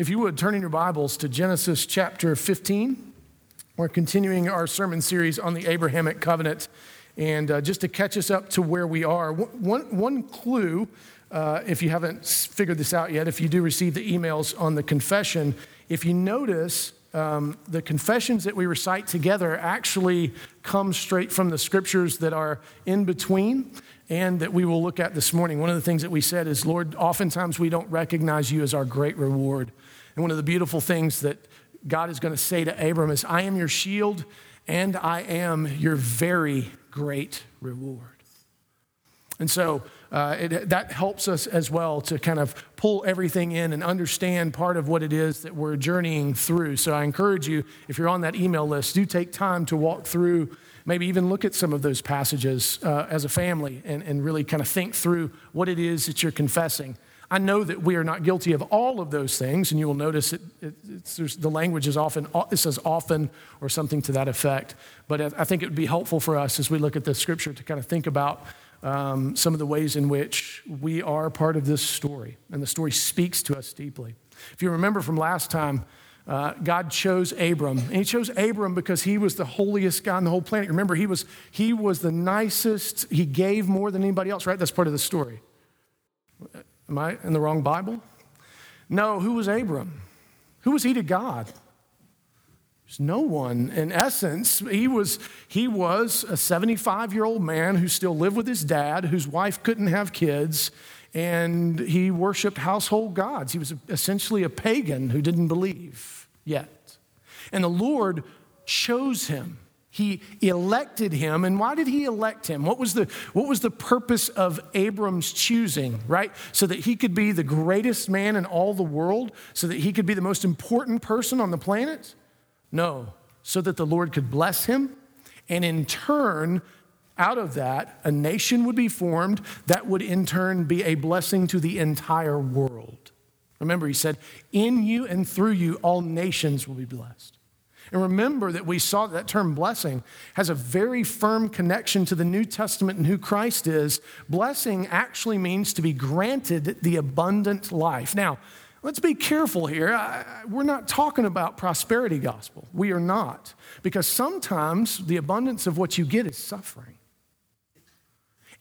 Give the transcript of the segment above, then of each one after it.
If you would, turn in your Bibles to Genesis chapter 15. We're continuing our sermon series on the Abrahamic covenant. And just to catch us up to where we are, one clue, if you haven't figured this out yet, if you do receive the emails on the confession, if you notice, the confessions that we recite together actually come straight from the scriptures that are in between and that we will look at this morning. One of the things that we said is, Lord, oftentimes we don't recognize you as our great reward. And one of the beautiful things that God is going to say to Abram is, I am your shield and I am your very great reward. And so that helps us as well to kind of pull everything in and understand part of what it is that we're journeying through. So I encourage you, if you're on that email list, do take time to walk through, maybe even look at some of those passages as a family and really kind of think through what it is that you're confessing. I know that we are not guilty of all of those things, and you will notice the language is often, it says often or something to that effect. But I think it would be helpful for us as we look at the scripture to kind of think about some of the ways in which we are part of this story, and the story speaks to us deeply. If you remember from last time, God chose Abram, and he chose Abram because he was the holiest guy on the whole planet. Remember, he was the nicest. He gave more than anybody else, right? That's part of the story. Am I in the wrong Bible? No, who was Abram? Who was he to God? There's no one. In essence, he was a 75-year-old man who still lived with his dad, whose wife couldn't have kids, and he worshiped household gods. He was essentially a pagan who didn't believe yet. And the Lord chose him. He elected him. And why did he elect him? What was the purpose of Abram's choosing, right? So that he could be the greatest man in all the world, so that he could be the most important person on the planet? No, so that the Lord could bless him. And in turn, out of that, a nation would be formed that would in turn be a blessing to the entire world. Remember, he said, in you and through you, all nations will be blessed. And remember that we saw that term blessing has a very firm connection to the New Testament and who Christ is. Blessing actually means to be granted the abundant life. Now, let's be careful here. We're not talking about prosperity gospel. We are not. Because sometimes the abundance of what you get is suffering.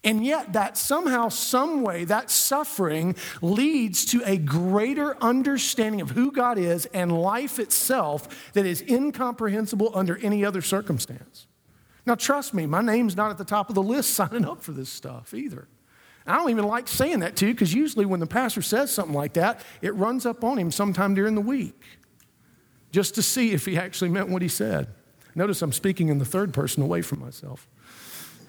And yet that somehow, some way, that suffering leads to a greater understanding of who God is and life itself that is incomprehensible under any other circumstance. Now, trust me, my name's not at the top of the list signing up for this stuff either. I don't even like saying that to you, because usually when the pastor says something like that, it runs up on him sometime during the week just to see if he actually meant what he said. Notice I'm speaking in the third person away from myself,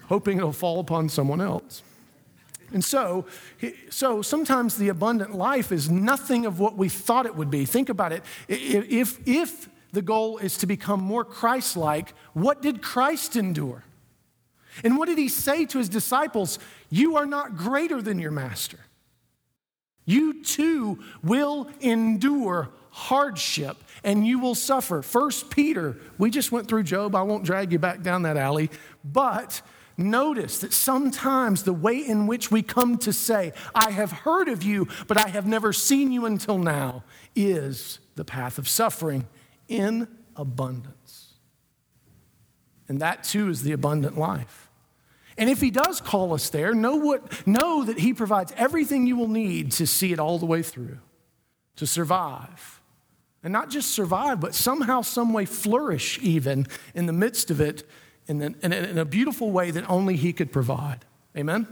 hoping it'll fall upon someone else. And so sometimes the abundant life is nothing of what we thought it would be. Think about it. If the goal is to become more Christ-like, what did Christ endure? And what did he say to his disciples? You are not greater than your master. You too will endure hardship and you will suffer. First Peter, we just went through Job. I won't drag you back down that alley. But notice that sometimes the way in which we come to say, I have heard of you, but I have never seen you until now, is the path of suffering in abundance. And that, too, is the abundant life. And if he does call us there, know that he provides everything you will need to see it all the way through, to survive. And not just survive, but somehow, some way flourish even in the midst of it in a beautiful way that only he could provide. Amen?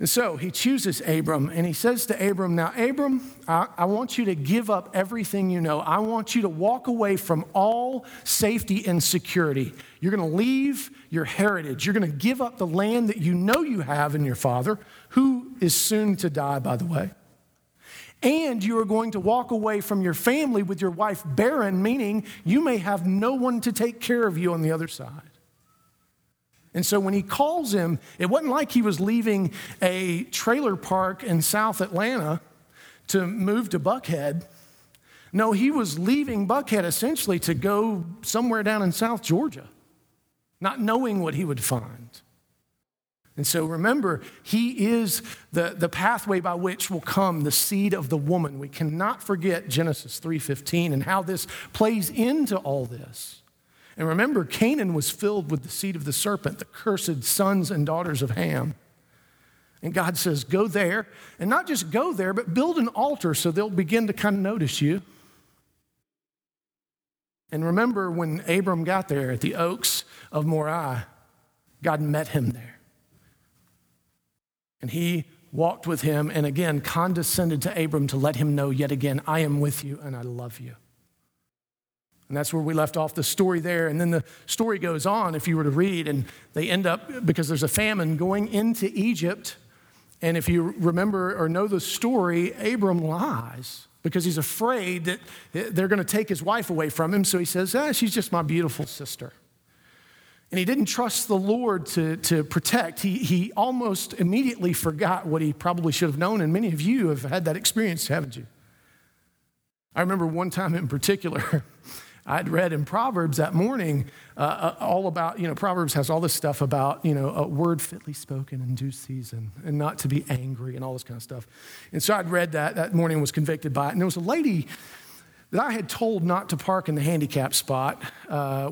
And so he chooses Abram, and he says to Abram, now, Abram, I want you to give up everything you know. I want you to walk away from all safety and security. You're going to leave your heritage. You're going to give up the land that you know you have in your father, who is soon to die, by the way. And you are going to walk away from your family with your wife barren, meaning you may have no one to take care of you on the other side. And so when he calls him, it wasn't like he was leaving a trailer park in South Atlanta to move to Buckhead. No, he was leaving Buckhead essentially to go somewhere down in South Georgia, not knowing what he would find. And so remember, he is the pathway by which will come the seed of the woman. We cannot forget Genesis 3:15 and how this plays into all this. And remember, Canaan was filled with the seed of the serpent, the cursed sons and daughters of Ham. And God says, go there, and not just go there, but build an altar so they'll begin to kind of notice you. And remember when Abram got there at the oaks of Moriah, God met him there. And he walked with him and again condescended to Abram to let him know yet again, I am with you and I love you. And that's where we left off the story there. And then the story goes on, if you were to read, and they end up, because there's a famine, going into Egypt. And if you remember or know the story, Abram lies because he's afraid that they're going to take his wife away from him. So he says, she's just my beautiful sister. And he didn't trust the Lord to protect. He almost immediately forgot what he probably should have known. And many of you have had that experience, haven't you? I remember one time in particular, I'd read in Proverbs that morning all about, Proverbs has all this stuff about, a word fitly spoken in due season and not to be angry and all this kind of stuff. And so I'd read that morning and was convicted by it. And there was a lady that I had told not to park in the handicap spot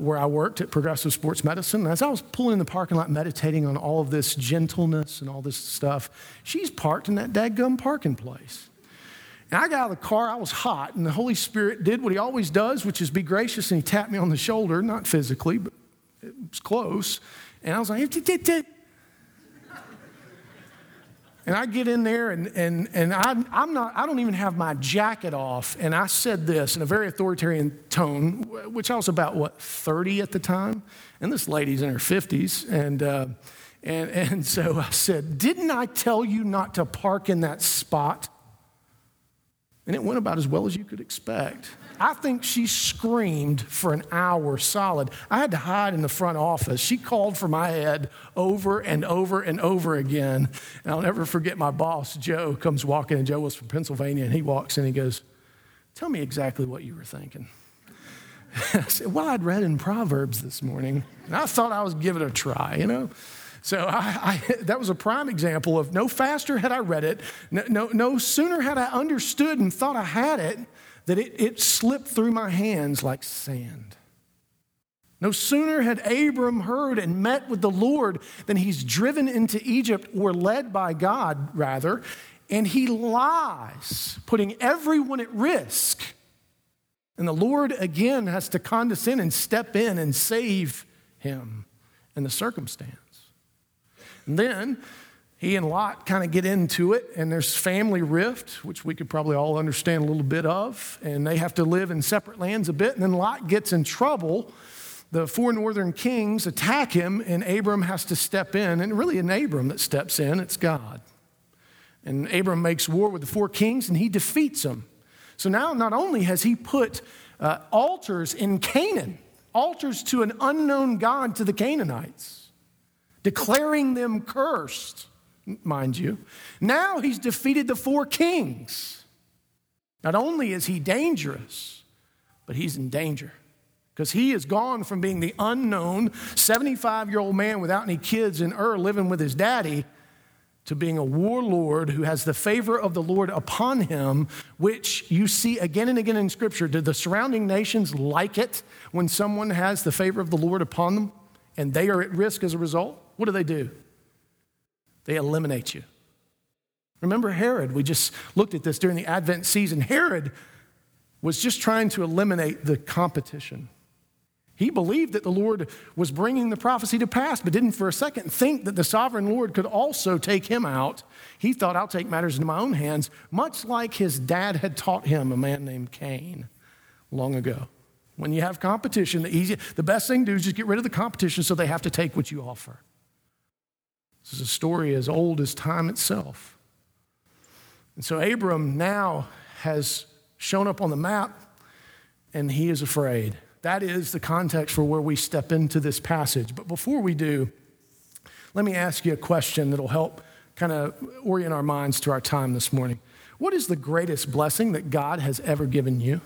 where I worked at Progressive Sports Medicine. And as I was pulling in the parking lot, meditating on all of this gentleness and all this stuff, she's parked in that dadgum parking place. And I got out of the car, I was hot, and the Holy Spirit did what he always does, which is be gracious, and he tapped me on the shoulder, not physically, but it was close. And I was like, and I get in there, and I don't even have my jacket off, and I said this in a very authoritarian tone, which I was about, 30 at the time? And this lady's in her 50s, and so I said, didn't I tell you not to park in that spot? And it went about as well as you could expect. I think she screamed for an hour solid. I had to hide in the front office. She called for my head over and over and over again. And I'll never forget my boss, Joe, comes walking, and Joe was from Pennsylvania, and he walks in and he goes, tell me exactly what you were thinking. I said, well, I'd read in Proverbs this morning, and I thought I was giving it a try, So that was a prime example of no faster had I read it, no sooner had I understood and thought I had it, that it slipped through my hands like sand. No sooner had Abram heard and met with the Lord than he's driven into Egypt, or led by God, rather, and he lies, putting everyone at risk. And the Lord again has to condescend and step in and save him in the circumstance. And then he and Lot kind of get into it, and there's family rift, which we could probably all understand a little bit of, and they have to live in separate lands a bit, and then Lot gets in trouble. The four northern kings attack him, and Abram has to step in, and really an Abram that steps in, it's God. And Abram makes war with the four kings, and he defeats them. So now not only has he put altars in Canaan, altars to an unknown God to the Canaanites, declaring them cursed, mind you. Now he's defeated the four kings. Not only is he dangerous, but he's in danger because he has gone from being the unknown 75-year-old man without any kids in Ur living with his daddy to being a warlord who has the favor of the Lord upon him, which you see again and again in Scripture. Do the surrounding nations like it when someone has the favor of the Lord upon them and they are at risk as a result? What do? They eliminate you. Remember Herod? We just looked at this during the Advent season. Herod was just trying to eliminate the competition. He believed that the Lord was bringing the prophecy to pass, but didn't for a second think that the sovereign Lord could also take him out. He thought, I'll take matters into my own hands, much like his dad had taught him, a man named Cain, long ago. When you have competition, the best thing to do is just get rid of the competition so they have to take what you offer. This is a story as old as time itself. And so Abram now has shown up on the map, and he is afraid. That is the context for where we step into this passage. But before we do, let me ask you a question that'll help kind of orient our minds to our time this morning. What is the greatest blessing that God has ever given you?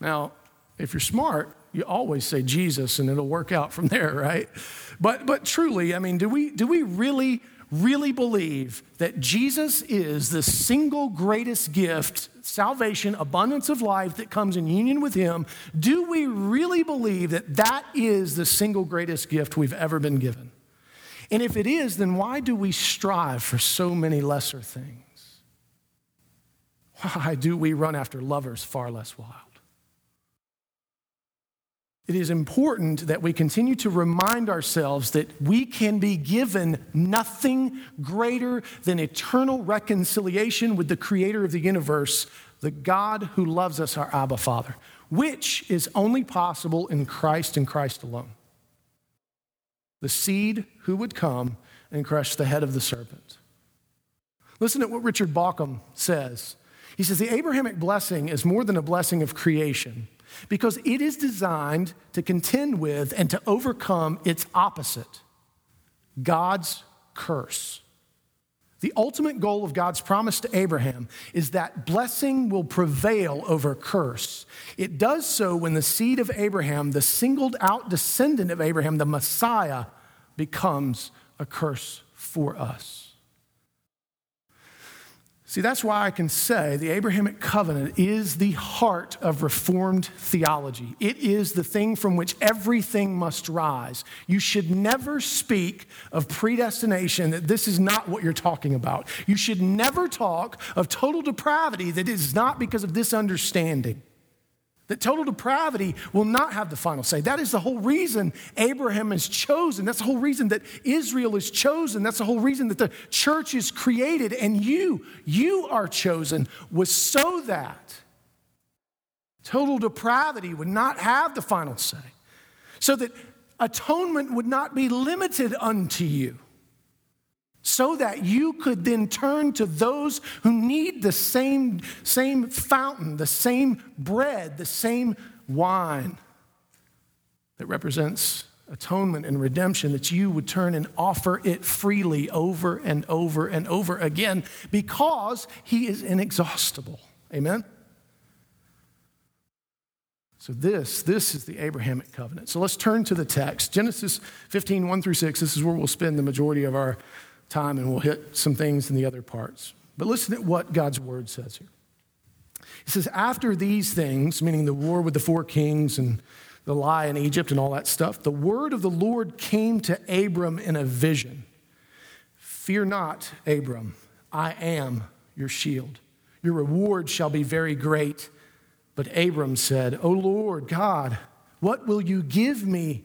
Now, if you're smart, you always say Jesus and it'll work out from there, right? But truly, I mean, do we really believe that Jesus is the single greatest gift, salvation, abundance of life that comes in union with him? Do we really believe that that is the single greatest gift we've ever been given? And if it is, then why do we strive for so many lesser things? Why do we run after lovers far less wild? It is important that we continue to remind ourselves that we can be given nothing greater than eternal reconciliation with the creator of the universe, the God who loves us, our Abba Father, which is only possible in Christ and Christ alone. The seed who would come and crush the head of the serpent. Listen to what Richard Bauckham says. He says, the Abrahamic blessing is more than a blessing of creation, because it is designed to contend with and to overcome its opposite, God's curse. The ultimate goal of God's promise to Abraham is that blessing will prevail over curse. It does so when the seed of Abraham, the singled out descendant of Abraham, the Messiah, becomes a curse for us. See, that's why I can say the Abrahamic covenant is the heart of Reformed theology. It is the thing from which everything must rise. You should never speak of predestination that this is not what you're talking about. You should never talk of total depravity that is not because of this understanding. That total depravity will not have the final say. That is the whole reason Abraham is chosen. That's the whole reason that Israel is chosen. That's the whole reason that the church is created. And you are chosen, was so that total depravity would not have the final say. So that atonement would not be limited unto you. So that you could then turn to those who need the same fountain, the same bread, the same wine that represents atonement and redemption, that you would turn and offer it freely over and over and over again, because he is inexhaustible. Amen? So this is the Abrahamic covenant. So let's turn to the text. Genesis 15, 1 through 6. This is where we'll spend the majority of our time, and we'll hit some things in the other parts. But listen to what God's word says here. It says, after these things, meaning the war with the four kings and the lie in Egypt and all that stuff, the word of the Lord came to Abram in a vision. Fear not, Abram, I am your shield. Your reward shall be very great. But Abram said, O Lord God, what will you give me?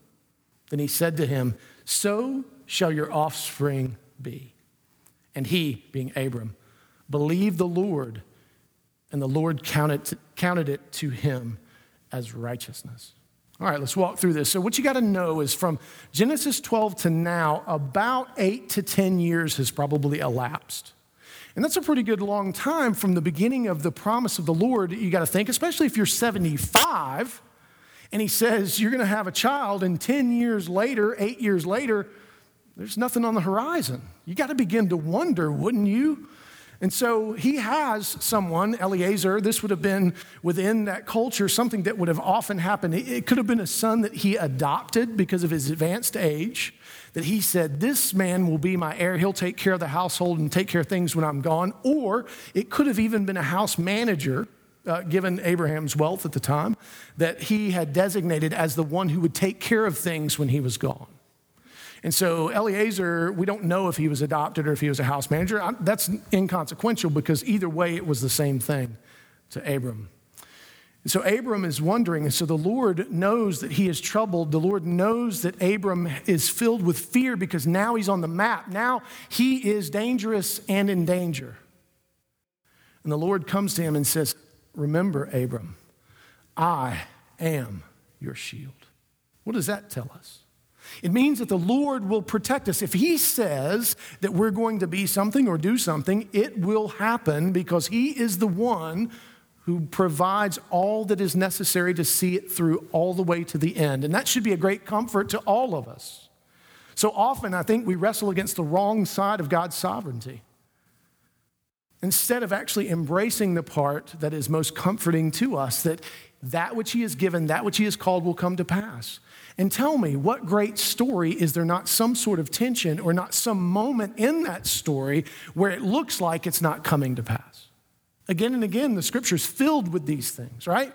Then he said to him, so shall your offspring be. And he, being Abram, believed the Lord, and the Lord counted it to him as righteousness. All right, let's walk through this. So what you got to know is from Genesis 12 to now, about 8 to 10 years has probably elapsed. And that's a pretty good long time from the beginning of the promise of the Lord, you got to think, especially if you're 75, and he says, you're going to have a child, and 10 years later, 8 years later, there's nothing on the horizon. You got to begin to wonder, wouldn't you? And so he has someone, Eliezer. This would have been within that culture, something that would have often happened. It could have been a son that he adopted because of his advanced age, that he said, this man will be my heir. He'll take care of the household and take care of things when I'm gone. Or it could have even been a house manager, given Abraham's wealth at the time, that he had designated as the one who would take care of things when he was gone. And so Eliezer, we don't know if he was adopted or if he was a house manager. That's inconsequential, because either way, it was the same thing to Abram. And so Abram is wondering, and so the Lord knows that he is troubled. The Lord knows that Abram is filled with fear, because now he's on the map. Now he is dangerous and in danger. And the Lord comes to him and says, remember, Abram, I am your shield. What does that tell us? It means that the Lord will protect us. If he says that we're going to be something or do something, it will happen because he is the one who provides all that is necessary to see it through all the way to the end. And that should be a great comfort to all of us. So often, I think we wrestle against the wrong side of God's sovereignty, instead of actually embracing the part that is most comforting to us, that which he has given, that which he has called will come to pass. And tell me, what great story is there not some sort of tension or not some moment in that story where it looks like it's not coming to pass? Again and again, the scripture's filled with these things, right?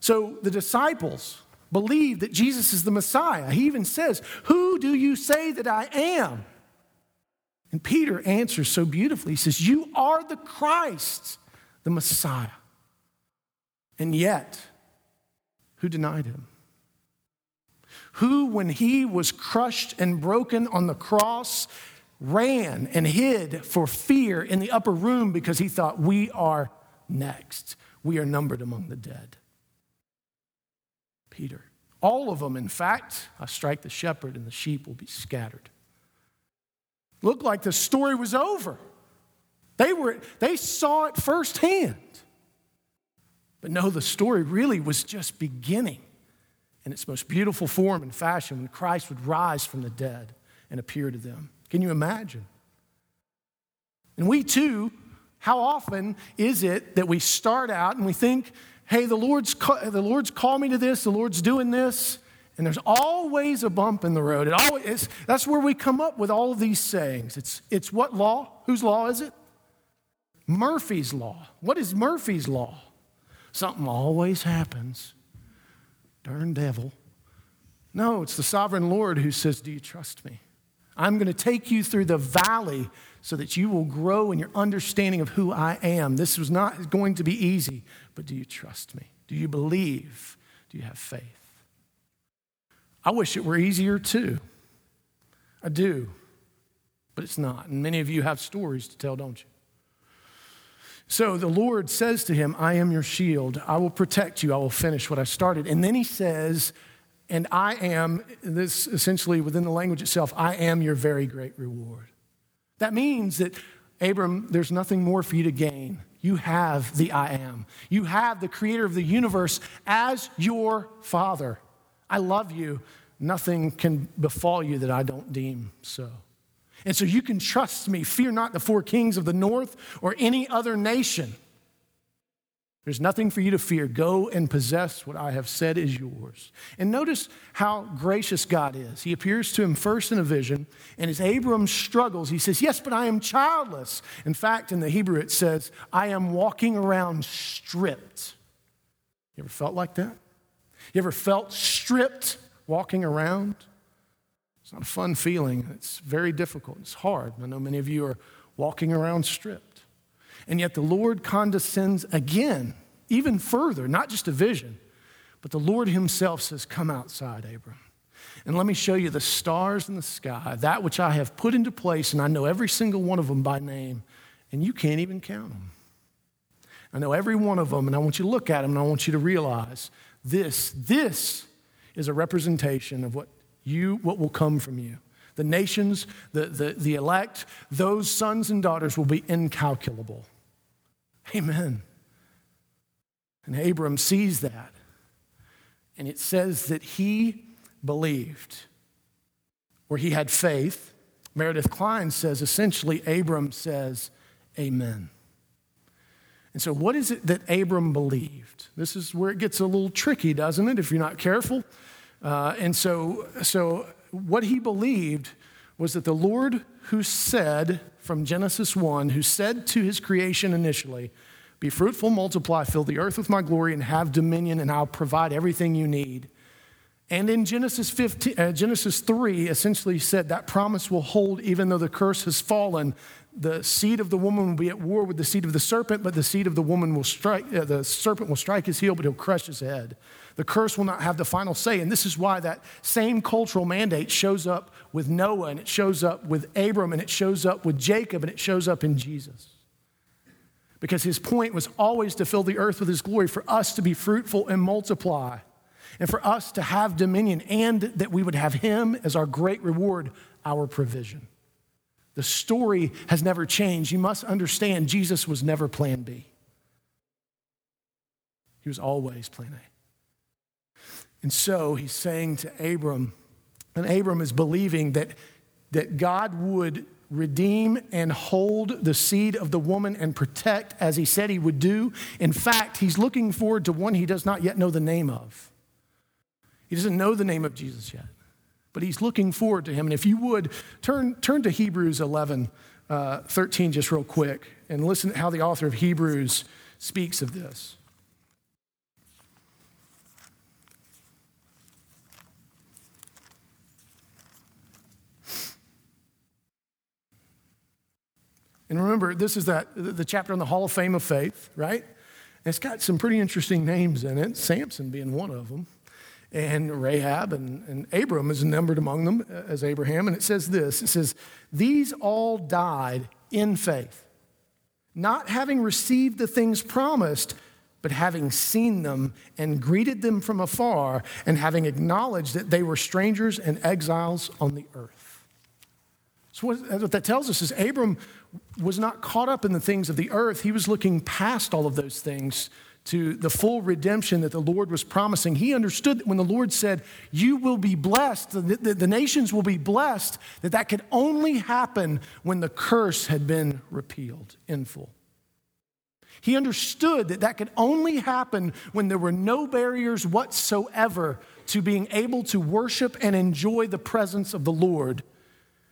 So the disciples believe that Jesus is the Messiah. He even says, "Who do you say that I am?" And Peter answers so beautifully. He says, "You are the Christ, the Messiah." And yet, who denied him? Who, when he was crushed and broken on the cross, ran and hid for fear in the upper room because he thought, we are next. We are numbered among the dead. Peter. All of them, in fact. I strike the shepherd and the sheep will be scattered. Looked like the story was over. They saw it firsthand. But no, the story really was just beginning in its most beautiful form and fashion when Christ would rise from the dead and appear to them. Can you imagine? And we too, how often is it that we start out and we think, hey, the Lord's called me to this, the Lord's doing this, and there's always a bump in the road. That's where we come up with all of these sayings. It's what law? Whose law is it? Murphy's Law. What is Murphy's Law? Something always happens. Darn devil. No, it's the sovereign Lord who says, do you trust me? I'm going to take you through the valley so that you will grow in your understanding of who I am. This was not going to be easy, but do you trust me? Do you believe? Do you have faith? I wish it were easier too. I do, but it's not. And many of you have stories to tell, don't you? So the Lord says to him, I am your shield. I will protect you. I will finish what I started. And then he says, and I am, this essentially within the language itself, I am your very great reward. That means that, Abram, there's nothing more for you to gain. You have the I am. You have the creator of the universe as your father. I love you. Nothing can befall you that I don't deem so. And so you can trust me. Fear not the four kings of the north or any other nation. There's nothing for you to fear. Go and possess what I have said is yours. And notice how gracious God is. He appears to him first in a vision, and as Abram struggles, he says, yes, but I am childless. In fact, in the Hebrew, it says, I am walking around stripped. You ever felt like that? You ever felt stripped walking around? It's not a fun feeling. It's very difficult. It's hard. I know many of you are walking around stripped. And yet the Lord condescends again, even further, not just a vision, but the Lord himself says, come outside, Abram, and let me show you the stars in the sky, that which I have put into place, and I know every single one of them by name, and you can't even count them. I know every one of them, and I want you to look at them, and I want you to realize this is a representation of what will come from you. The nations, the elect, those sons and daughters will be incalculable. Amen. And Abram sees that. And it says that he believed, or he had faith. Meredith Kline says, essentially, Abram says, amen. And so what is it that Abram believed? This is where it gets a little tricky, doesn't it, if you're not careful? And so what he believed was that the Lord who said from Genesis 1, who said to his creation initially, be fruitful, multiply, fill the earth with my glory and have dominion and I'll provide everything you need. And in Genesis 3 essentially said that promise will hold even though the curse has fallen. The seed of the woman will be at war with the seed of the serpent, but the seed of the woman will strike, the serpent will strike his heel, but he'll crush his head. The curse will not have the final say. And this is why that same cultural mandate shows up with Noah, and it shows up with Abram, and it shows up with Jacob, and it shows up in Jesus. Because his point was always to fill the earth with his glory for us to be fruitful and multiply. and for us to have dominion, and that we would have him as our great reward, our provision. The story has never changed. You must understand, Jesus was never plan B. He was always plan A. And so he's saying to Abram, and Abram is believing that God would redeem and hold the seed of the woman and protect as he said he would do. In fact, he's looking forward to one he does not yet know the name of. He doesn't know the name of Jesus yet, but he's looking forward to him. And if you would, turn to Hebrews 11, 13 just real quick, and listen to how the author of Hebrews speaks of this. And remember, this is the chapter on the Hall of Fame of Faith, right? And it's got some pretty interesting names in it, Samson being one of them, and Rahab, and Abram is numbered among them as Abraham. And it says this, it says, these all died in faith, not having received the things promised, but having seen them and greeted them from afar, and having acknowledged that they were strangers and exiles on the earth. So what that tells us is Abram was not caught up in the things of the earth. He was looking past all of those things to the full redemption that the Lord was promising. He understood that when the Lord said, you will be blessed, the nations will be blessed, that could only happen when the curse had been repealed in full. He understood that could only happen when there were no barriers whatsoever to being able to worship and enjoy the presence of the Lord.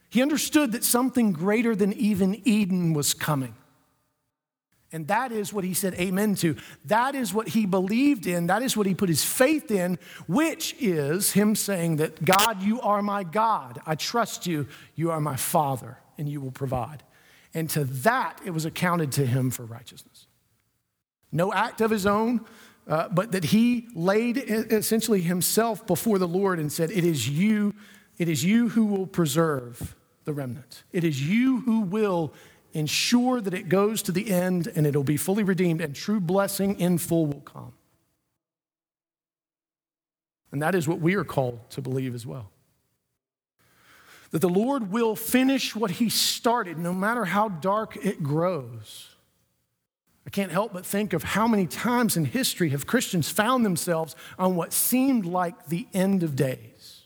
He understood that something greater than even Eden was coming. And that is what he said amen to. That is what he believed in. That is what he put his faith in, which is him saying that, God, you are my God. I trust you. You are my Father, and you will provide. And to that, it was accounted to him for righteousness. No act of his own, but that he laid essentially himself before the Lord and said, it is you who will preserve the remnant. It is you who will ensure that it goes to the end and it'll be fully redeemed and true blessing in full will come. And that is what we are called to believe as well. That the Lord will finish what he started, no matter how dark it grows. I can't help but think of how many times in history have Christians found themselves on what seemed like the end of days.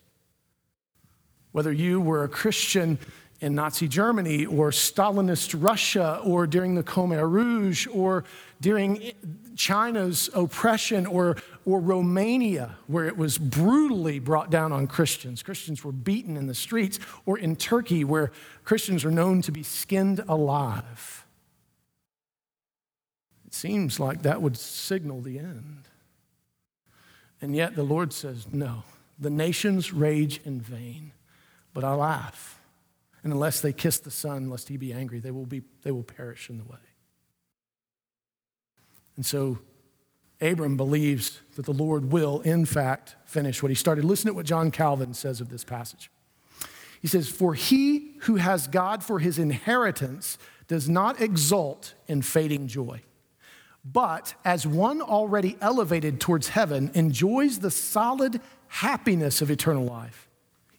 Whether you were a Christian in Nazi Germany or Stalinist Russia or during the Khmer Rouge or during China's oppression or Romania, where it was brutally brought down on Christians. Christians were beaten in the streets, or in Turkey, where Christians are known to be skinned alive. It seems like that would signal the end. And yet the Lord says, no, the nations rage in vain. But I laugh. And unless they kiss the Son, lest he be angry, they will perish in the way. And so Abram believes that the Lord will, in fact, finish what he started. Listen to what John Calvin says of this passage. He says, for he who has God for his inheritance does not exult in fading joy, but as one already elevated towards heaven enjoys the solid happiness of eternal life.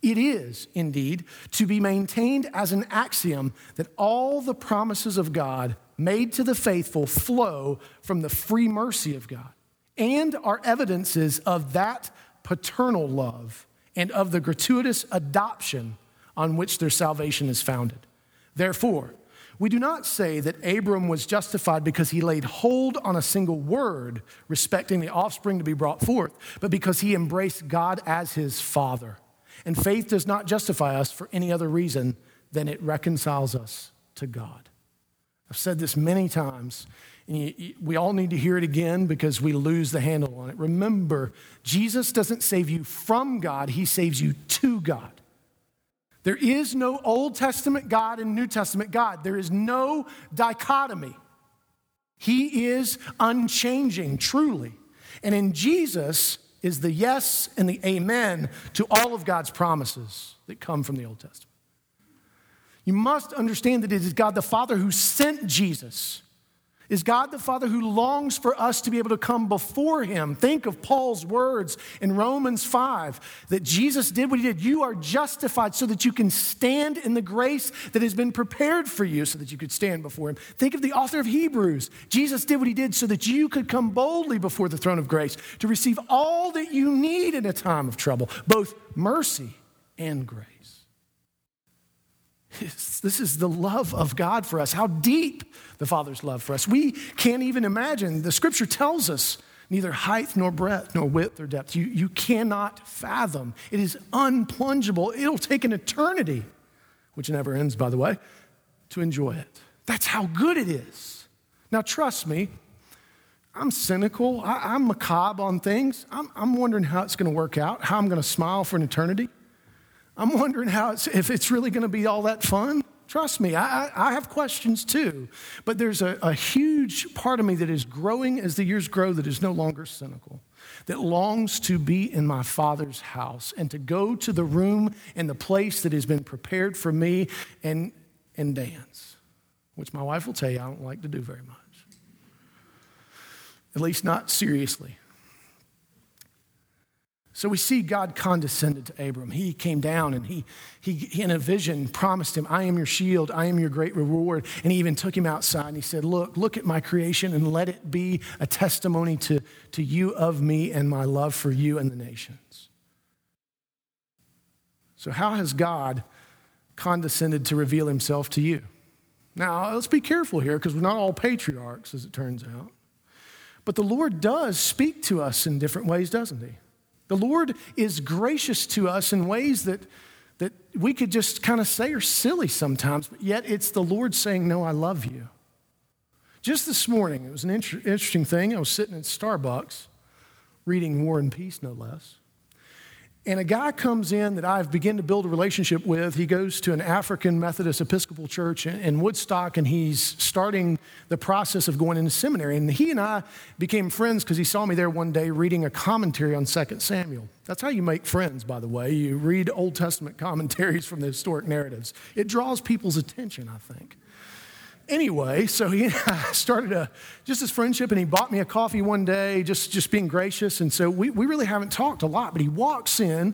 It is, indeed, to be maintained as an axiom that all the promises of God made to the faithful flow from the free mercy of God and are evidences of that paternal love and of the gratuitous adoption on which their salvation is founded. Therefore, we do not say that Abram was justified because he laid hold on a single word respecting the offspring to be brought forth, but because he embraced God as his Father. And faith does not justify us for any other reason than it reconciles us to God. I've said this many times, and we all need to hear it again because we lose the handle on it. Remember, Jesus doesn't save you from God. He saves you to God. There is no Old Testament God and New Testament God. There is no dichotomy. He is unchanging, truly. And in Jesus is the yes and the amen to all of God's promises that come from the Old Testament. You must understand that it is God the Father who sent Jesus. is God the Father who longs for us to be able to come before him. Think of Paul's words in Romans 5, that Jesus did what he did. You are justified so that you can stand in the grace that has been prepared for you so that you could stand before him. Think of the author of Hebrews. Jesus did what he did so that you could come boldly before the throne of grace to receive all that you need in a time of trouble, both mercy and grace. This is the love of God for us, how deep the Father's love for us. We can't even imagine. The Scripture tells us neither height nor breadth nor width or depth. You cannot fathom. It is unplungeable. It'll take an eternity, which never ends, by the way, to enjoy it. That's how good it is. Now, trust me, I'm cynical. I'm macabre on things. I'm wondering how it's going to work out, how I'm going to smile for an eternity. I'm wondering if it's really going to be all that fun. Trust me, I have questions too. But there's a huge part of me that is growing as the years grow that is no longer cynical, that longs to be in my Father's house and to go to the room and the place that has been prepared for me and dance, which my wife will tell you I don't like to do very much, at least not seriously. So we see God condescended to Abram. He came down and he in a vision promised him, I am your shield, I am your great reward. And he even took him outside and he said, look at my creation and let it be a testimony to you of me and my love for you and the nations. So how has God condescended to reveal himself to you? Now, let's be careful here because we're not all patriarchs, as it turns out. But the Lord does speak to us in different ways, doesn't he? The Lord is gracious to us in ways that we could just kind of say are silly sometimes, but yet it's the Lord saying, no, I love you. Just this morning, it was an interesting thing. I was sitting at Starbucks reading War and Peace, no less, and a guy comes in that I've begun to build a relationship with. He goes to an African Methodist Episcopal church in Woodstock, and he's starting the process of going into seminary. And he and I became friends because he saw me there one day reading a commentary on 2 Samuel. That's how you make friends, by the way. You read Old Testament commentaries from the historic narratives. It draws people's attention, I think. Anyway, so he and I started just his friendship, and he bought me a coffee one day, just being gracious. And so we really haven't talked a lot, but he walks in,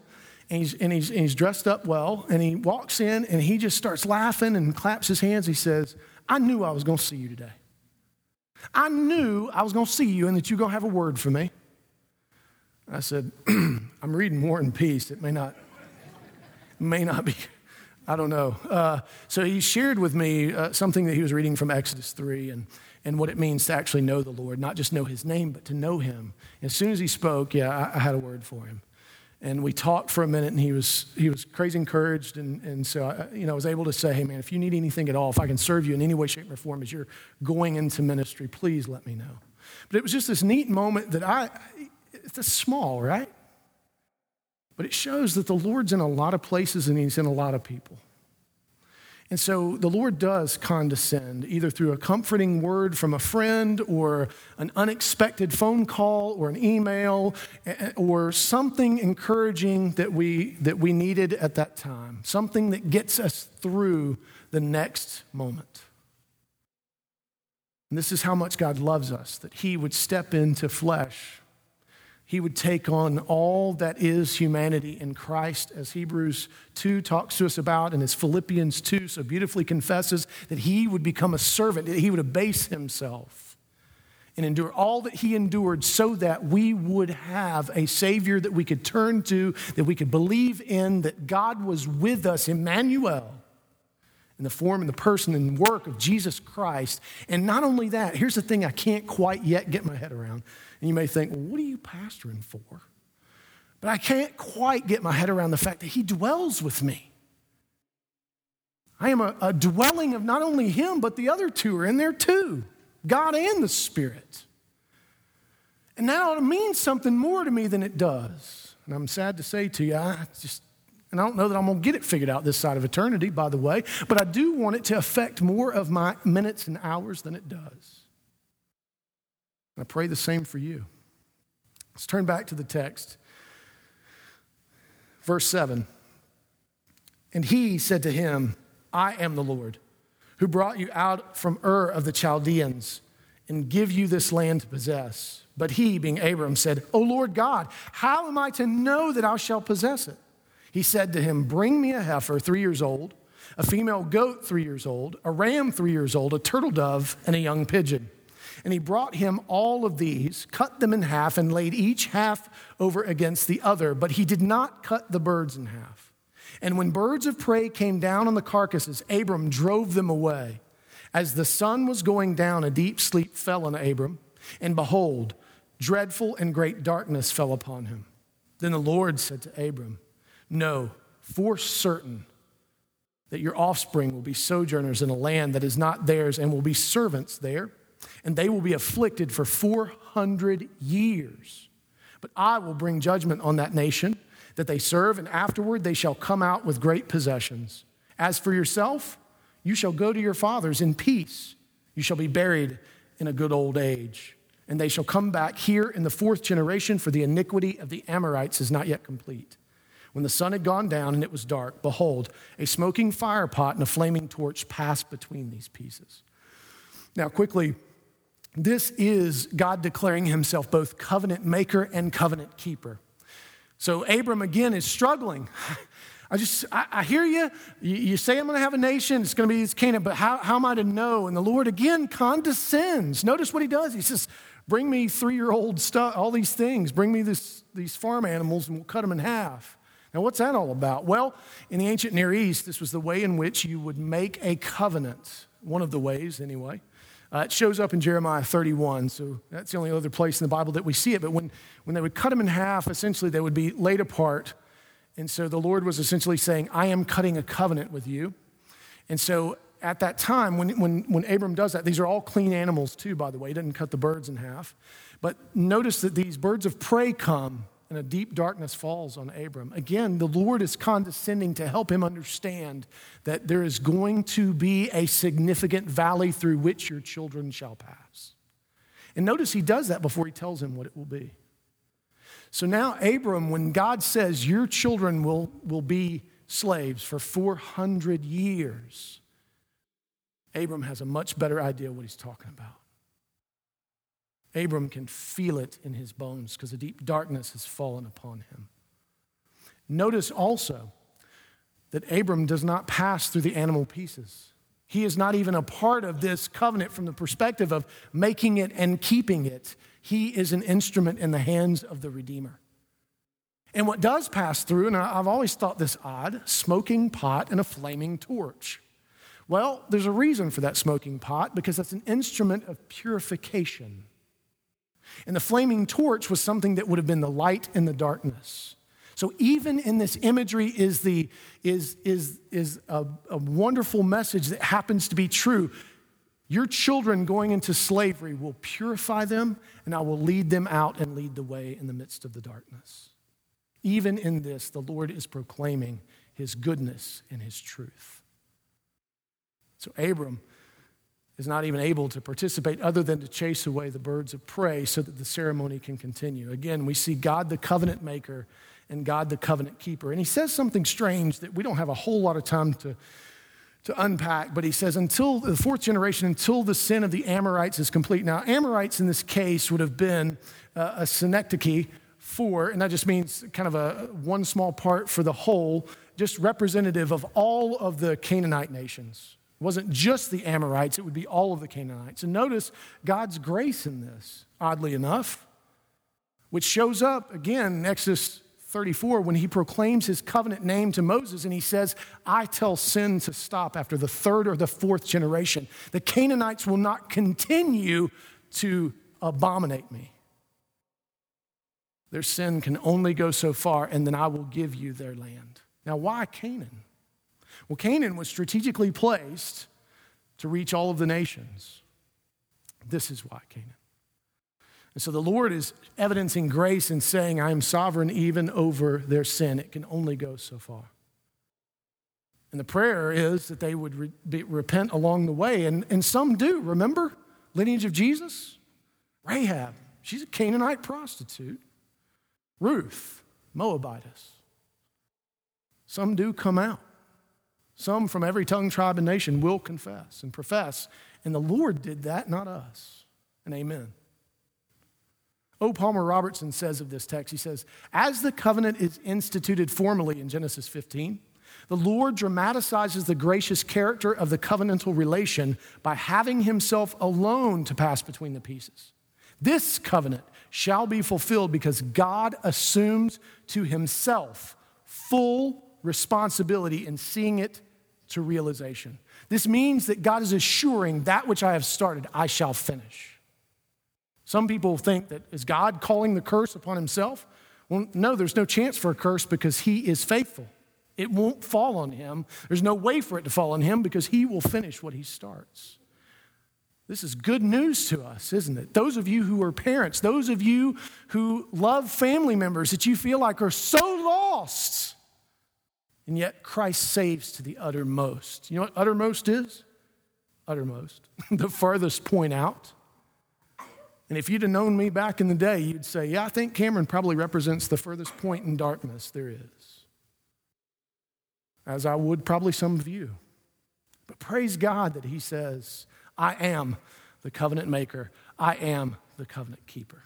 and he's dressed up well, and he walks in, and he just starts laughing and claps his hands. He says, I knew I was going to see you today. I knew I was going to see you and that you're going to have a word for me. I said, I'm reading War and Peace. It may not be... I don't know. So he shared with me something that he was reading from Exodus 3 and what it means to actually know the Lord, not just know his name, but to know him. And as soon as he spoke, I had a word for him. And we talked for a minute, and he was crazy encouraged. And so I was able to say, hey, man, if you need anything at all, if I can serve you in any way, shape, or form as you're going into ministry, please let me know. But it was just this neat moment that it's small, right? But it shows that the Lord's in a lot of places and he's in a lot of people. And so the Lord does condescend, either through a comforting word from a friend or an unexpected phone call or an email or something encouraging that we needed at that time, something that gets us through the next moment. And this is how much God loves us, that he would step into flesh. He would take on all that is humanity in Christ, as Hebrews 2 talks to us about, and as Philippians 2 so beautifully confesses, that he would become a servant, that he would abase himself and endure all that he endured so that we would have a Savior that we could turn to, that we could believe in, that God was with us, Emmanuel, in the form and the person and work of Jesus Christ. And not only that, here's the thing I can't quite yet get my head around. And you may think, well, what are you pastoring for? But I can't quite get my head around the fact that he dwells with me. I am a dwelling of not only him, but the other two are in there too, God and the Spirit. And that ought to mean something more to me than it does. And I'm sad to say to you, and I don't know that I'm going to get it figured out this side of eternity, by the way, but I do want it to affect more of my minutes and hours than it does. And I pray the same for you. Let's turn back to the text. Verse 7. And he said to him, I am the Lord, who brought you out from Ur of the Chaldeans and give you this land to possess. But he, being Abram, said, O Lord God, how am I to know that I shall possess it? He said to him, bring me a heifer 3 years old, a female goat 3 years old, a ram 3 years old, a turtle dove, and a young pigeon. And he brought him all of these, cut them in half, and laid each half over against the other. But he did not cut the birds in half. And when birds of prey came down on the carcasses, Abram drove them away. As the sun was going down, a deep sleep fell on Abram, and behold, dreadful and great darkness fell upon him. Then the Lord said to Abram, know for certain that your offspring will be sojourners in a land that is not theirs and will be servants there, and they will be afflicted for 400 years. But I will bring judgment on that nation that they serve, and afterward they shall come out with great possessions. As for yourself, you shall go to your fathers in peace. You shall be buried in a good old age. And they shall come back here in the fourth generation, for the iniquity of the Amorites is not yet complete. When the sun had gone down and it was dark, behold, a smoking firepot and a flaming torch passed between these pieces. Now, quickly, this is God declaring himself both covenant maker and covenant keeper. So Abram, again, is struggling. I hear you. You say I'm going to have a nation. It's going to be this Canaan, but how am I to know? And the Lord again condescends. Notice what he does. He says, bring me 3-year-old stuff, all these things. Bring me these farm animals and we'll cut them in half. Now, what's that all about? Well, in the ancient Near East, this was the way in which you would make a covenant. One of the ways, anyway. It shows up in Jeremiah 31, so that's the only other place in the Bible that we see it. But when they would cut them in half, essentially they would be laid apart. And so the Lord was essentially saying, I am cutting a covenant with you. And so at that time, when Abram does that, these are all clean animals too, by the way. He didn't cut the birds in half. But notice that these birds of prey come and a deep darkness falls on Abram. Again, the Lord is condescending to help him understand that there is going to be a significant valley through which your children shall pass. And notice he does that before he tells him what it will be. So now, Abram, when God says your children will be slaves for 400 years, Abram has a much better idea what he's talking about. Abram can feel it in his bones because a deep darkness has fallen upon him. Notice also that Abram does not pass through the animal pieces. He is not even a part of this covenant from the perspective of making it and keeping it. He is an instrument in the hands of the Redeemer. And what does pass through, and I've always thought this odd, smoking pot and a flaming torch. Well, there's a reason for that smoking pot, because that's an instrument of purification. And the flaming torch was something that would have been the light in the darkness. So even in this imagery is a wonderful message that happens to be true. Your children going into slavery will purify them, and I will lead them out and lead the way in the midst of the darkness. Even in this, the Lord is proclaiming his goodness and his truth. So Abram is not even able to participate other than to chase away the birds of prey so that the ceremony can continue. Again, we see God the covenant maker and God the covenant keeper. And he says something strange that we don't have a whole lot of time to unpack, but he says, until the fourth generation, until the sin of the Amorites is complete. Now, Amorites in this case would have been a synecdoche for, and that just means kind of a one small part for the whole, just representative of all of the Canaanite nations. It wasn't just the Amorites, it would be all of the Canaanites. And notice God's grace in this, oddly enough, which shows up again in Exodus 34, when he proclaims his covenant name to Moses, and he says, I tell sin to stop after the third or the fourth generation. The Canaanites will not continue to abominate me. Their sin can only go so far, and then I will give you their land. Now, why Canaan? Well, Canaan was strategically placed to reach all of the nations. This is why Canaan. And so the Lord is evidencing grace and saying, I am sovereign even over their sin. It can only go so far. And the prayer is that they would repent along the way. And some do. Remember, lineage of Jesus? Rahab, she's a Canaanite prostitute. Ruth, Moabitess. Some do come out. Some from every tongue, tribe, and nation will confess and profess. And the Lord did that, not us. and amen. O. Palmer Robertson says of this text, he says, as the covenant is instituted formally in Genesis 15, the Lord dramatizes the gracious character of the covenantal relation by having himself alone to pass between the pieces. This covenant shall be fulfilled because God assumes to himself full responsibility in seeing it to realization. This means that God is assuring that which I have started, I shall finish. Some people think that is God calling the curse upon himself? Well, no, there's no chance for a curse because he is faithful. It won't fall on him. There's no way for it to fall on him because he will finish what he starts. This is good news to us, isn't it? Those of you who are parents, those of you who love family members that you feel like are so lost, and yet Christ saves to the uttermost. You know what uttermost is? Uttermost, the farthest point out. And if you'd have known me back in the day, you'd say, yeah, I think Cameron probably represents the furthest point in darkness there is. As I would probably some of you. But praise God that he says, I am the covenant maker. I am the covenant keeper.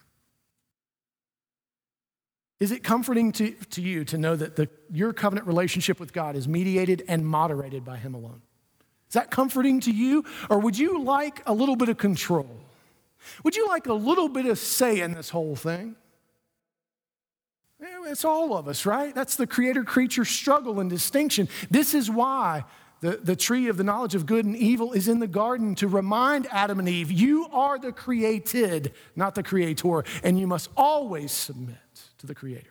Is it comforting to you to know that your covenant relationship with God is mediated and moderated by him alone? Is that comforting to you? Or would you like a little bit of control? Would you like a little bit of say in this whole thing? It's all of us, right? That's the creator-creature struggle and distinction. This is why the tree of the knowledge of good and evil is in the garden to remind Adam and Eve, you are the created, not the creator, and you must always submit to the creator.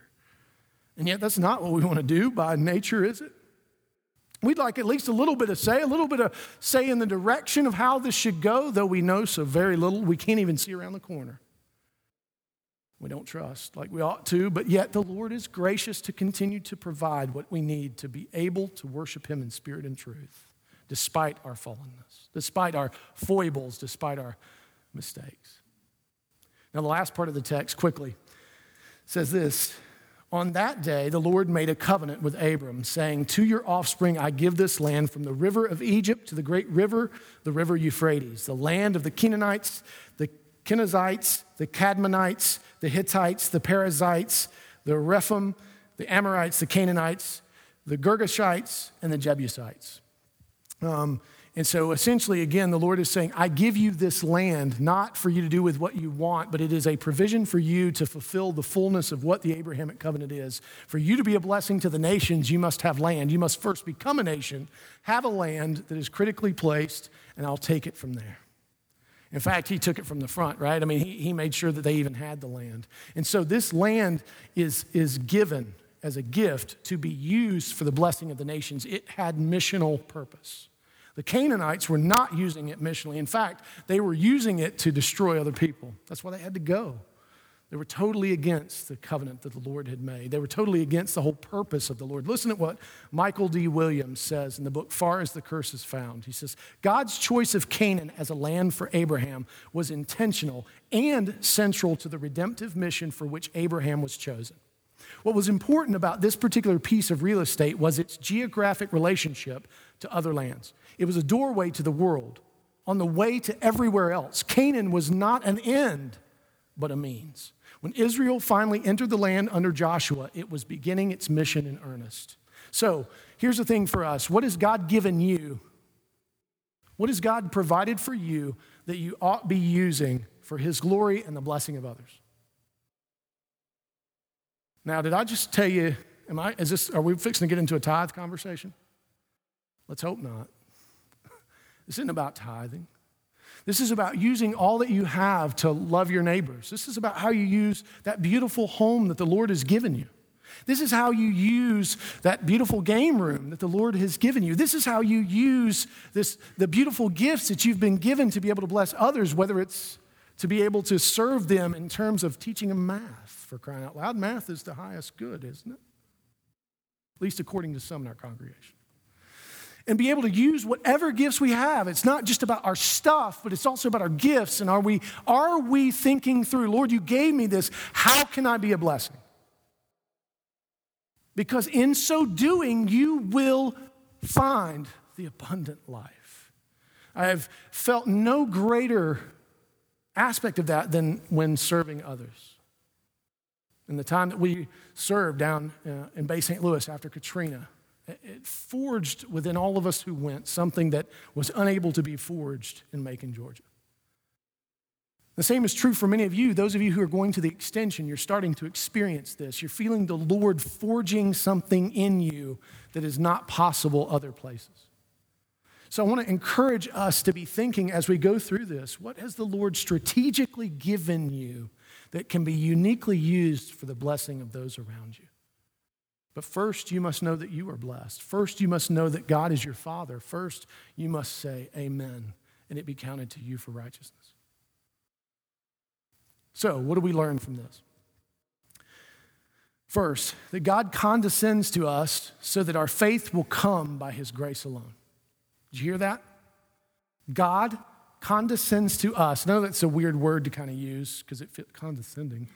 And yet that's not what we want to do by nature, is it? We'd like at least a little bit of say, a little bit of say in the direction of how this should go, though we know so very little, we can't even see around the corner. We don't trust like we ought to, but yet the Lord is gracious to continue to provide what we need to be able to worship him in spirit and truth, despite our fallenness, despite our foibles, despite our mistakes. Now, the last part of the text quickly says this, on that day, the Lord made a covenant with Abram, saying, to your offspring I give this land from the river of Egypt to the great river, the river Euphrates, the land of the Canaanites, the Kenizzites, the Kadmonites, the Hittites, the Perizzites, the Rephaim, the Amorites, the Canaanites, the Girgashites, and the Jebusites. And so essentially, again, the Lord is saying, I give you this land, not for you to do with what you want, but it is a provision for you to fulfill the fullness of what the Abrahamic covenant is. For you to be a blessing to the nations, you must have land. You must first become a nation, have a land that is critically placed, and I'll take it from there. In fact, he took it from the front, right? I mean, he made sure that they even had the land. And so this land is given as a gift to be used for the blessing of the nations. It had missional purpose. The Canaanites were not using it missionally. In fact, they were using it to destroy other people. That's why they had to go. They were totally against the covenant that the Lord had made. They were totally against the whole purpose of the Lord. Listen to what Michael D. Williams says in the book, Far as the Curse is Found. He says, God's choice of Canaan as a land for Abraham was intentional and central to the redemptive mission for which Abraham was chosen. What was important about this particular piece of real estate was its geographic relationship to other lands. It was a doorway to the world, on the way to everywhere else. Canaan was not an end, but a means. When Israel finally entered the land under Joshua, it was beginning its mission in earnest. So here's the thing for us. What has God given you? What has God provided for you that you ought be using for his glory and the blessing of others? Now, did I just tell you, are we fixing to get into a tithe conversation? Let's hope not. This isn't about tithing. This is about using all that you have to love your neighbors. This is about how you use that beautiful home that the Lord has given you. This is how you use that beautiful game room that the Lord has given you. This is how you use the beautiful gifts that you've been given to be able to bless others, whether it's to be able to serve them in terms of teaching them math, for crying out loud. Math is the highest good, isn't it? At least according to some in our congregation. And be able to use whatever gifts we have. It's not just about our stuff, but it's also about our gifts. And are we thinking through, Lord, you gave me this. How can I be a blessing? Because in so doing, you will find the abundant life. I have felt no greater aspect of that than when serving others. In the time that we served down in Bay St. Louis after Katrina, it forged within all of us who went something that was unable to be forged in Macon, Georgia. The same is true for many of you. Those of you who are going to the extension, you're starting to experience this. You're feeling the Lord forging something in you that is not possible other places. So I want to encourage us to be thinking as we go through this, what has the Lord strategically given you that can be uniquely used for the blessing of those around you? But first, you must know that you are blessed. First, you must know that God is your Father. First, you must say amen, and it be counted to you for righteousness. So, what do we learn from this? First, that God condescends to us so that our faith will come by his grace alone. Did you hear that? God condescends to us. I know that's a weird word to kind of use because it feels condescending,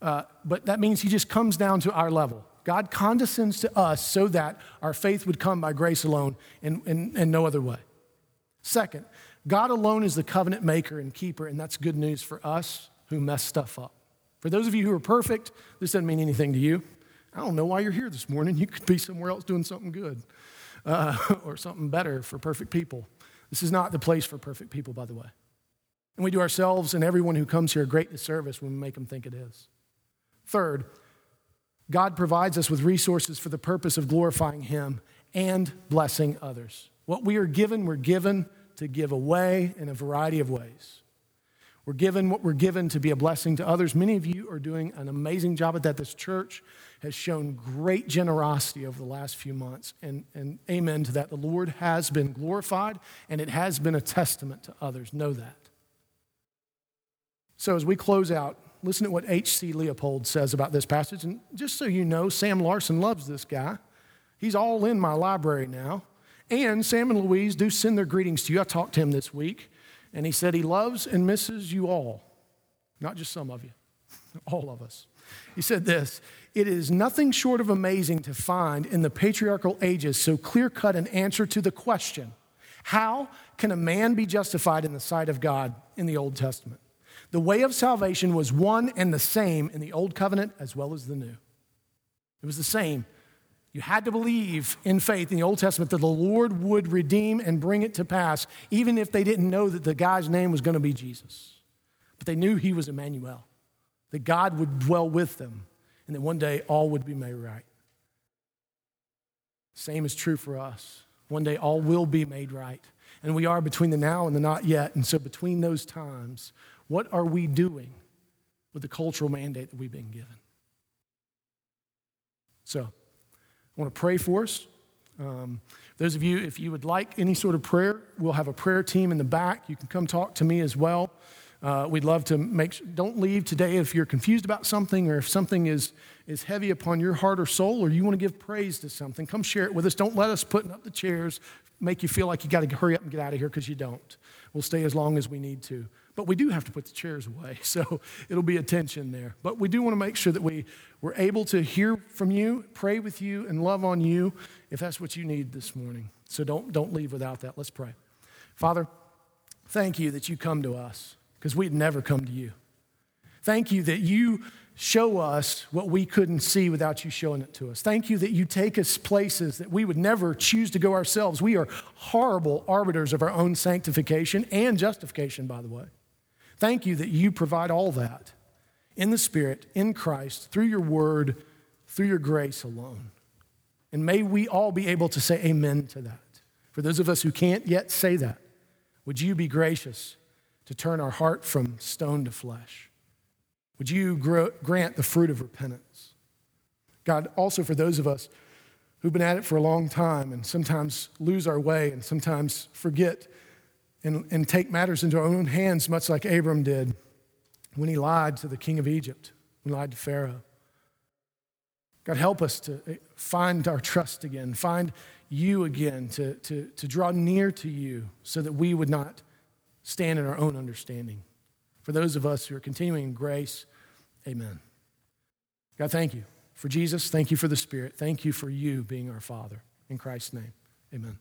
but that means he just comes down to our level. God condescends to us so that our faith would come by grace alone and no other way. Second, God alone is the covenant maker and keeper, and that's good news for us who mess stuff up. For those of you who are perfect, this doesn't mean anything to you. I don't know why you're here this morning. You could be somewhere else doing something good or something better for perfect people. This is not the place for perfect people, by the way. And we do ourselves and everyone who comes here a great disservice when we make them think it is. Third, God provides us with resources for the purpose of glorifying him and blessing others. What we are given, we're given to give away in a variety of ways. We're given what we're given to be a blessing to others. Many of you are doing an amazing job at that. This church has shown great generosity over the last few months, and amen to that. The Lord has been glorified, and it has been a testament to others. Know that. So as we close out, listen to what H.C. Leopold says about this passage. And just so you know, Sam Larson loves this guy. He's all in my library now. And Sam and Louise do send their greetings to you. I talked to him this week, and he said he loves and misses you all. Not just some of you, all of us. He said this, "It is nothing short of amazing to find in the patriarchal ages so clear-cut an answer to the question, how can a man be justified in the sight of God in the Old Testament? The way of salvation was one and the same in the Old Covenant as well as the New." It was the same. You had to believe in faith in the Old Testament that the Lord would redeem and bring it to pass, even if they didn't know that the guy's name was going to be Jesus. But they knew he was Emmanuel, that God would dwell with them, and that one day all would be made right. Same is true for us. One day all will be made right. And we are between the now and the not yet. And so between those times, what are we doing with the cultural mandate that we've been given? So I want to pray for us. Those of you, if you would like any sort of prayer, we'll have a prayer team in the back. You can come talk to me as well. We'd love to make sure, don't leave today if you're confused about something or if something is heavy upon your heart or soul or you want to give praise to something, come share it with us. Don't let us putting up the chairs make you feel like you got to hurry up and get out of here because you don't. We'll stay as long as we need to. But we do have to put the chairs away, so it'll be a tension there. But we do want to make sure that we're able to hear from you, pray with you, and love on you if that's what you need this morning. So don't leave without that. Let's pray. Father, thank you that you come to us because we'd never come to you. Thank you that you show us what we couldn't see without you showing it to us. Thank you that you take us places that we would never choose to go ourselves. We are horrible arbiters of our own sanctification and justification, by the way. Thank you that you provide all that in the Spirit, in Christ, through your word, through your grace alone. And may we all be able to say amen to that. For those of us who can't yet say that, would you be gracious to turn our heart from stone to flesh? Would you grant the fruit of repentance? God, also for those of us who've been at it for a long time and sometimes lose our way and sometimes forget and take matters into our own hands, much like Abram did when he lied to the king of Egypt, when he lied to Pharaoh. God, help us to find our trust again, find you again, to draw near to you so that we would not stand in our own understanding. For those of us who are continuing in grace, amen. God, thank you for Jesus. Thank you for the Spirit. Thank you for you being our Father. In Christ's name, amen.